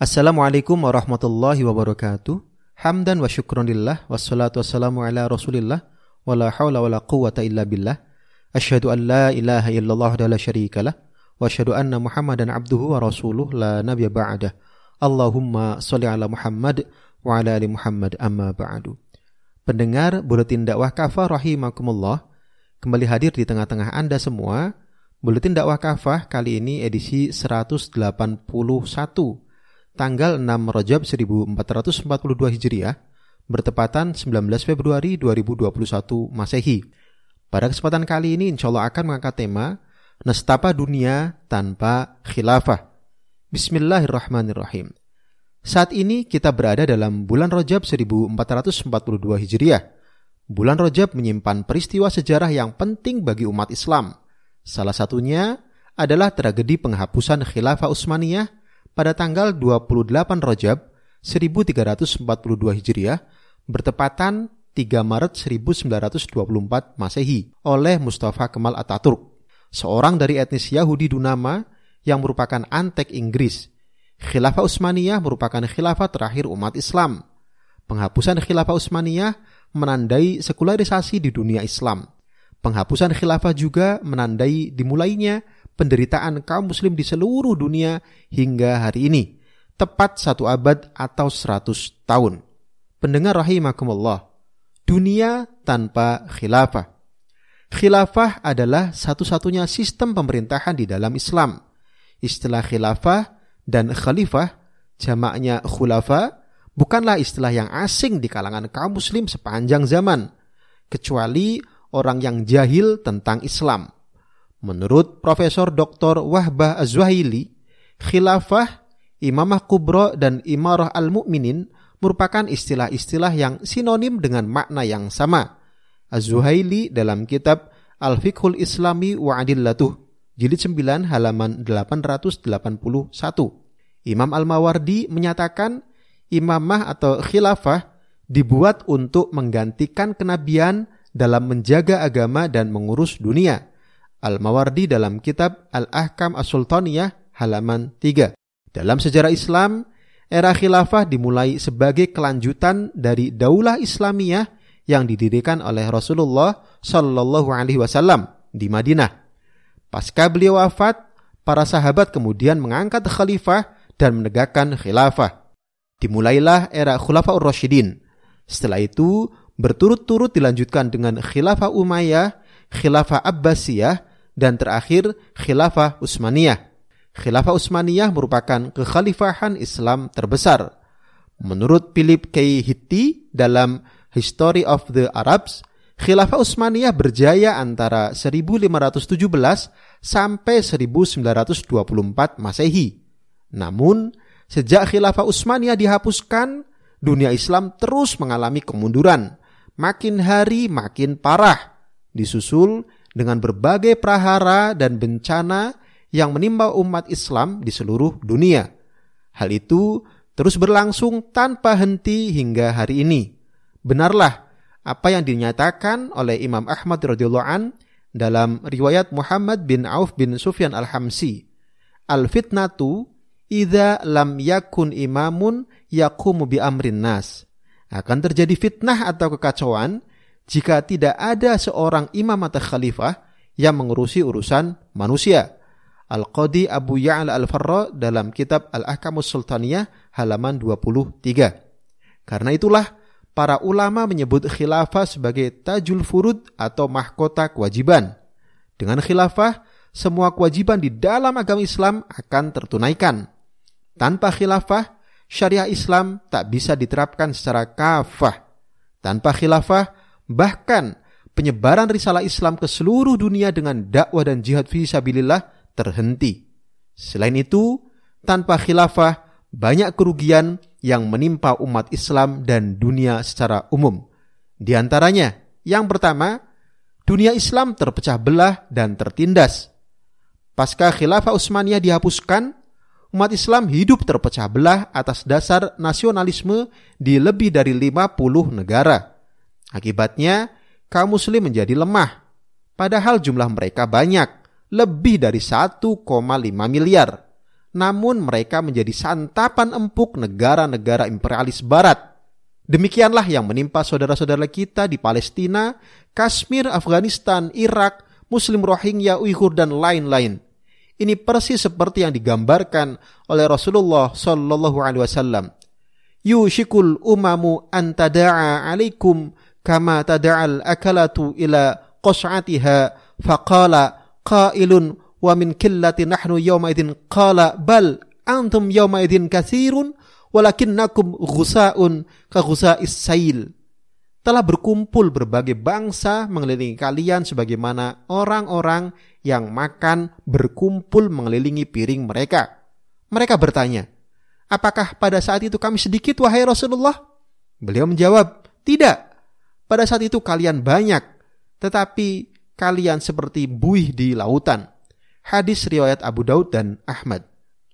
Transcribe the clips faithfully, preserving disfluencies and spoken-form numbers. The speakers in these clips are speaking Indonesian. Assalamualaikum warahmatullahi wabarakatuh. Hamdan wa syukronillah. Wassalatu wassalamu ala rasulillah. Wa la hawla wa la quwata illa billah. Asyhadu an la ilaha illallah wa la syarikalah. Wa asyhadu anna muhammadan abduhu wa rasuluh la nabiyya ba'dah. Allahumma sholli ala muhammad wa ala ali muhammad amma ba'du. Pendengar Buletin Dakwah Kafah rahimakumullah, kembali hadir di tengah-tengah Anda semua. Buletin Dakwah Kafah kali ini edisi seratus delapan puluh satu tanggal enam Rajab seribu empat ratus empat puluh dua Hijriah, bertepatan sembilan belas Februari dua ribu dua puluh satu Masehi. Pada kesempatan kali ini insya Allah akan mengangkat tema Nestapa Dunia Tanpa Khilafah. Bismillahirrahmanirrahim. Saat ini kita berada dalam bulan Rajab seribu empat ratus empat puluh dua Hijriah. Bulan Rajab menyimpan peristiwa sejarah yang penting bagi umat Islam. Salah satunya adalah tragedi penghapusan Khilafah Utsmaniyah pada tanggal dua puluh delapan Rajab seribu tiga ratus empat puluh dua Hijriah, bertepatan tiga Maret seribu sembilan ratus dua puluh empat Masehi, oleh Mustafa Kemal Ataturk, seorang dari etnis Yahudi Dunama yang merupakan antek Inggris. Khilafah Utsmaniyah merupakan khilafah terakhir umat Islam. Penghapusan Khilafah Utsmaniyah menandai sekularisasi di dunia Islam. Penghapusan khilafah juga menandai dimulainya penderitaan kaum muslim di seluruh dunia hingga hari ini, tepat satu abad atau seratus tahun. Pendengar rahimakumullah, dunia tanpa khilafah. Khilafah adalah satu-satunya sistem pemerintahan di dalam Islam. Istilah khilafah dan khalifah, jamaknya khulafa, bukanlah istilah yang asing di kalangan kaum muslim sepanjang zaman, kecuali orang yang jahil tentang Islam. Menurut Profesor Doktor Wahbah Az-Zuhaili, khilafah, imamah kubra, dan imarah al-mu'minin merupakan istilah-istilah yang sinonim dengan makna yang sama. Az-Zuhaili dalam kitab Al-Fiqh Al Islami wa Adillatuh, jilid sembilan halaman delapan ratus delapan puluh satu. Imam Al-Mawardi menyatakan imamah atau khilafah dibuat untuk menggantikan kenabian dalam menjaga agama dan mengurus dunia. Al-Mawardi dalam kitab Al-Ahkam As-Sultaniyah halaman tiga. Dalam sejarah Islam, era khilafah dimulai sebagai kelanjutan dari Daulah Islamiyah yang didirikan oleh Rasulullah Sallallahu Alaihi Wasallam di Madinah. Pasca beliau wafat, para sahabat kemudian mengangkat khalifah dan menegakkan khilafah. Dimulailah era Khulafaur Rasyidin. Setelah itu berturut-turut dilanjutkan dengan Khilafah Umayyah, Khilafah Abbasiyah, dan terakhir Khilafah Utsmaniyah. Khilafah Utsmaniyah merupakan kekhalifahan Islam terbesar. Menurut Philip K. Hitti dalam History of the Arabs, Khilafah Utsmaniyah berjaya antara seribu lima ratus tujuh belas sampai seribu sembilan ratus dua puluh empat Masehi. Namun, sejak Khilafah Utsmaniyah dihapuskan, dunia Islam terus mengalami kemunduran. Makin hari makin parah, disusul dengan berbagai prahara dan bencana yang menimpa umat Islam di seluruh dunia. Hal itu terus berlangsung tanpa henti hingga hari ini. Benarlah apa yang dinyatakan oleh Imam Ahmad radhiyallahu an dalam riwayat Muhammad bin Auf bin Sufyan Al-Hamsi, al-fitnatu idza lam yakun imamun yaqumu bi amrin nas. Akan terjadi fitnah atau kekacauan jika tidak ada seorang imam atau khalifah yang mengurusi urusan manusia. Al-Qadi Abu Ya'la Al-Farra dalam kitab Al-Ahkam As-Sultaniyah halaman dua puluh tiga. Karena itulah para ulama menyebut khilafah sebagai tajul furud atau mahkota kewajiban. Dengan khilafah, semua kewajiban di dalam agama Islam akan tertunaikan. Tanpa khilafah, syariah Islam tak bisa diterapkan secara kafah. Tanpa khilafah, bahkan penyebaran risalah Islam ke seluruh dunia dengan dakwah dan jihad fisabilillah terhenti. Selain itu, tanpa khilafah, banyak kerugian yang menimpa umat Islam dan dunia secara umum. Di antaranya, yang pertama, dunia Islam terpecah belah dan tertindas. Pasca khilafah Utsmaniyah dihapuskan, umat Islam hidup terpecah belah atas dasar nasionalisme di lebih dari lima puluh negara. Akibatnya, kaum muslim menjadi lemah. Padahal jumlah mereka banyak, lebih dari satu koma lima miliar. namun mereka menjadi santapan empuk negara-negara imperialis barat. Demikianlah yang menimpa saudara-saudara kita di Palestina, Kashmir, Afghanistan, Irak, Muslim Rohingya, Uighur, dan lain-lain. Ini persis seperti yang digambarkan oleh Rasulullah Sallallahu Alaihi Wasallam. Yushikul umamu antada'a alaikum kama tada'al akalatu ila qas'atiha faqala qailun wa min killati nahnu yawma idin qala bal antum yawma idin kathirun walakinnakum ghusa'un ka ghusa'is sail. Telah berkumpul berbagai bangsa mengelilingi kalian sebagaimana orang-orang yang makan berkumpul mengelilingi piring mereka. Mereka bertanya, apakah pada saat itu kami sedikit, wahai Rasulullah? Beliau menjawab, tidak. Pada saat itu kalian banyak, tetapi kalian seperti buih di lautan. Hadis riwayat Abu Daud dan Ahmad.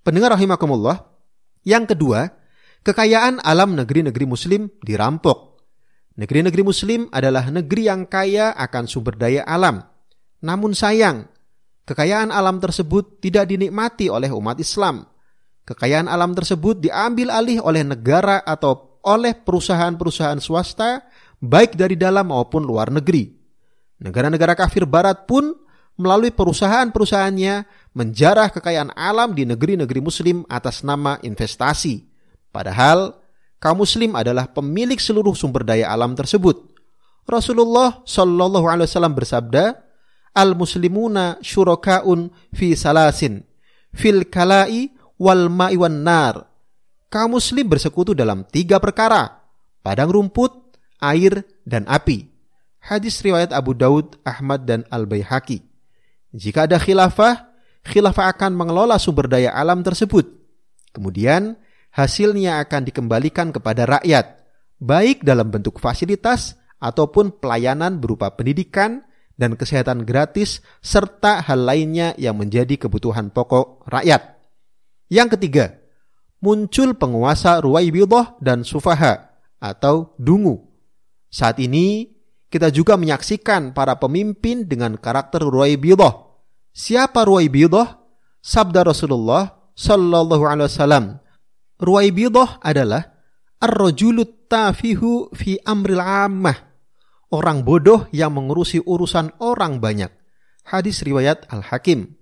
Pendengar rahimakumullah, yang kedua, kekayaan alam negeri-negeri muslim dirampok. Negeri-negeri muslim adalah negeri yang kaya akan sumber daya alam. Namun sayang, kekayaan alam tersebut tidak dinikmati oleh umat Islam. Kekayaan alam tersebut diambil alih oleh negara atau oleh perusahaan-perusahaan swasta, baik dari dalam maupun luar negeri. Negara-negara kafir barat pun melalui perusahaan-perusahaannya menjarah kekayaan alam di negeri-negeri muslim atas nama investasi. Padahal, kaum muslim adalah pemilik seluruh sumber daya alam tersebut. Rasulullah shallallahu alaihi wasallam bersabda, Al-muslimuna syuroka'un fi salasin, fil kala'i wal ma'i wan nar. Kaum muslim bersekutu dalam tiga perkara, padang rumput, air, dan api. Hadis riwayat Abu Daud, Ahmad, dan Al-Baihaqi. Jika ada khilafah, khilafah akan mengelola sumber daya alam tersebut. Kemudian, hasilnya akan dikembalikan kepada rakyat, baik dalam bentuk fasilitas ataupun pelayanan berupa pendidikan dan kesehatan gratis, serta hal lainnya yang menjadi kebutuhan pokok rakyat. Yang ketiga, muncul penguasa Ruwaibidah dan Sufaha atau Dungu. Saat ini, kita juga menyaksikan para pemimpin dengan karakter Ruwaibidah. Siapa Ruwaibidah? Sabda Rasulullah Sallallahu Alaihi Wasallam. Ruwaibidah adalah ar-rajulut tafihu fi amril ammah. Orang bodoh yang mengurusi urusan orang banyak. Hadis riwayat Al-Hakim.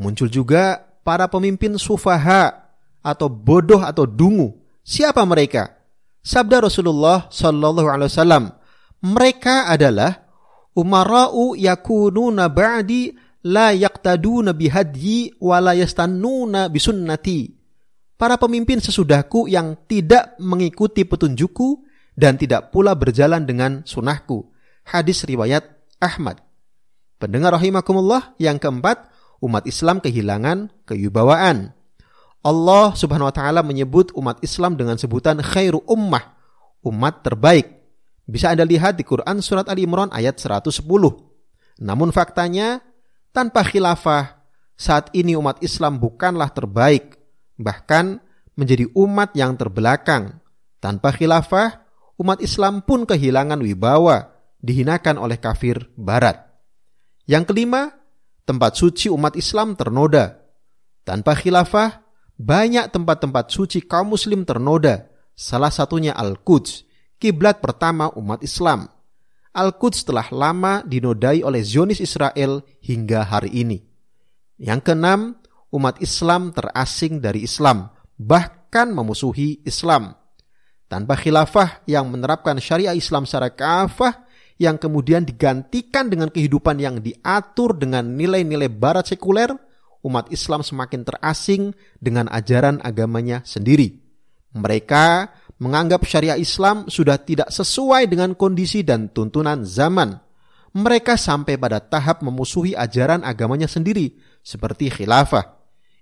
Muncul juga para pemimpin Sufaha atau bodoh atau dungu. Siapa mereka? Sabda Rasulullah Sallallahu Alaihi Wasallam. Mereka adalah umara'u yakununa ba'di la yaqtaduna bihadyi wa la yastannuna bisunnati. Para pemimpin sesudahku yang tidak mengikuti petunjukku dan tidak pula berjalan dengan sunahku. Hadis riwayat Ahmad. Pendengar rahimakumullah, yang keempat, umat Islam kehilangan kewibawaan. Allah Subhanahu wa taala menyebut umat Islam dengan sebutan khairu ummah, umat terbaik. Bisa Anda lihat di Quran Surat Ali Imran ayat seratus sepuluh. Namun faktanya, tanpa khilafah, saat ini umat Islam bukanlah terbaik, bahkan menjadi umat yang terbelakang. Tanpa khilafah, umat Islam pun kehilangan wibawa, dihinakan oleh kafir barat. Yang kelima, tempat suci umat Islam ternoda. Tanpa khilafah, banyak tempat-tempat suci kaum muslim ternoda, salah satunya Al-Quds, kiblat pertama umat Islam. Al-Quds telah lama dinodai oleh Zionis Israel hingga hari ini. Yang keenam, umat Islam terasing dari Islam, bahkan memusuhi Islam. Tanpa khilafah yang menerapkan syariah Islam secara kafah, yang kemudian digantikan dengan kehidupan yang diatur dengan nilai-nilai barat sekuler, umat Islam semakin terasing dengan ajaran agamanya sendiri. Mereka menganggap syariah Islam sudah tidak sesuai dengan kondisi dan tuntunan zaman. Mereka sampai pada tahap memusuhi ajaran agamanya sendiri, seperti khilafah.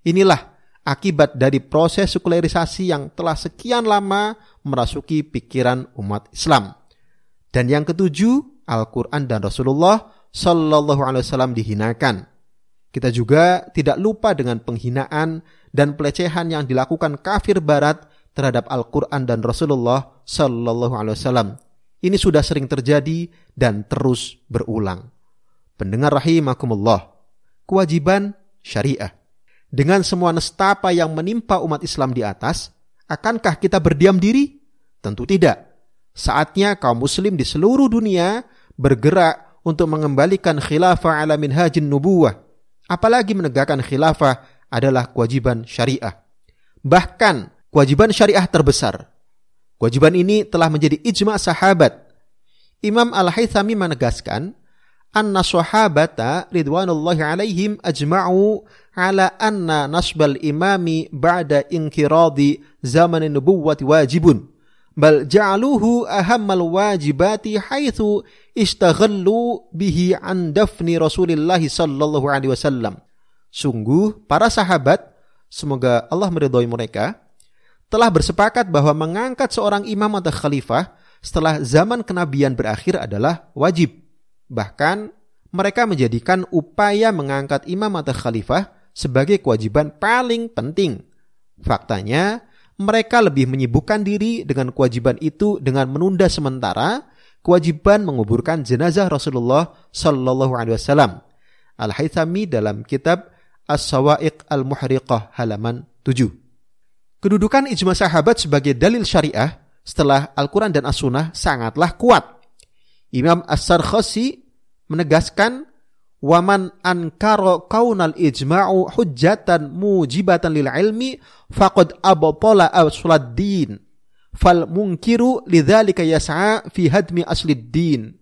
Inilah akibat dari proses sekularisasi yang telah sekian lama merasuki pikiran umat Islam. Dan yang ketujuh, Al-Quran dan Rasulullah Sallallahu Alaihi Wasallam dihinakan. Kita juga tidak lupa dengan penghinaan dan pelecehan yang dilakukan kafir barat terhadap Al-Quran dan Rasulullah Sallallahu Alaihi Wasallam. Ini sudah sering terjadi dan terus berulang. Pendengar rahimakumullah, kewajiban syariah. Dengan semua nestapa yang menimpa umat Islam di atas, akankah kita berdiam diri? Tentu tidak. Saatnya kaum muslim di seluruh dunia bergerak untuk mengembalikan khilafah ala minhajin nubuwah. Apalagi menegakkan khilafah adalah kewajiban syariah. Bahkan kewajiban syariah terbesar. Kewajiban ini telah menjadi ijma' sahabat. Imam Al-Haythami menegaskan, anna sahabata ridwanullahi alaihim ajma'u ala anna nasbal imami ba'da inqiradi zamanin nubuwwati wajibun bal ja'aluhu ahammal wajibati haitsu istaghallu bihi an dafni Rasulillah sallallahu alaihi wasallam. Sungguh para sahabat, semoga Allah meridhai mereka, telah bersepakat bahwa mengangkat seorang imam atau khalifah setelah zaman kenabian berakhir adalah wajib. Bahkan, mereka menjadikan upaya mengangkat imam atau khalifah sebagai kewajiban paling penting. Faktanya, mereka lebih menyibukkan diri dengan kewajiban itu dengan menunda sementara kewajiban menguburkan jenazah Rasulullah sallallahu alaihi wasallam. Al-Haythami dalam kitab As-Sawa'iq Al-Muhriqah halaman tujuh. Kedudukan ijma sahabat sebagai dalil syariah setelah Al-Quran dan As-Sunnah sangatlah kuat. Imam As-Sarakhsi menegaskan, waman ankara kaunal ijma'u hujjatan mujibatan lil ilmi faqad abtala asluddin fal munkiru lidzalika yas'a fi hadmi asluddin.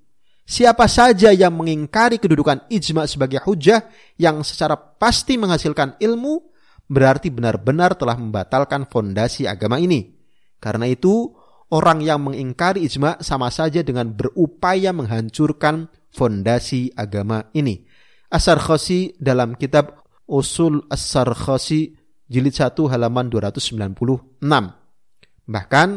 Siapa saja yang mengingkari kedudukan ijma' sebagai hujjah yang secara pasti menghasilkan ilmu, berarti benar-benar telah membatalkan fondasi agama ini. Karena itu, orang yang mengingkari ijma' sama saja dengan berupaya menghancurkan fondasi agama ini. As-Sarakhsi dalam kitab Usul As-Sarakhsi jilid satu halaman dua ratus sembilan puluh enam. Bahkan,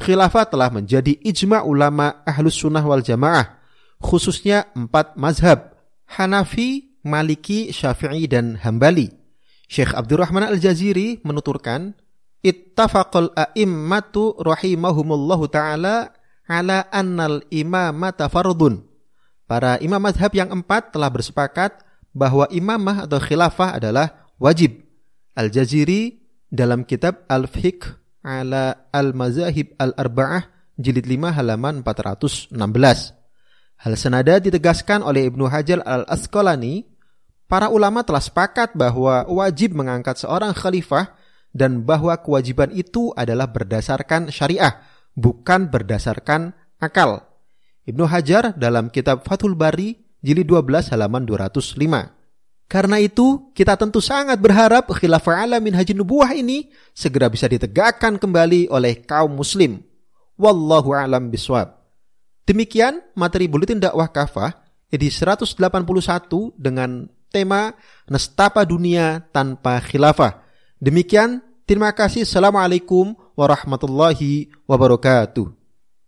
khilafah telah menjadi ijma' ulama ahlus sunnah wal jamaah, khususnya empat mazhab, Hanafi, Maliki, Syafi'i, dan Hambali. Sheikh Abdurrahman Al-Jaziri menuturkan, ittafaqal a'immatu rahimahumullahu ta'ala ala annal imamata fardun. Para imam mazhab yang empat telah bersepakat bahwa imamah atau khilafah adalah wajib. Al-Jaziri dalam kitab Al-Fiqh ala Al-Mazahib Al-Arba'ah jilid lima halaman empat ratus enam belas. Hal senada ditegaskan oleh Ibn Hajar al Asqalani. Para ulama telah sepakat bahwa wajib mengangkat seorang khalifah dan bahwa kewajiban itu adalah berdasarkan syariah, bukan berdasarkan akal. Ibnu Hajar dalam kitab Fathul Bari, jilid dua belas halaman dua ratus lima. Karena itu, kita tentu sangat berharap khilafah ala minhajin nubuwah ini segera bisa ditegakkan kembali oleh kaum muslim. Wallahu a'lam biswab. Demikian materi buletin dakwah Kafah edisi seratus delapan puluh satu dengan tema Nestapa Dunia Tanpa Khilafah. Demikian, terima kasih. Assalamualaikum warahmatullahi wabarakatuh.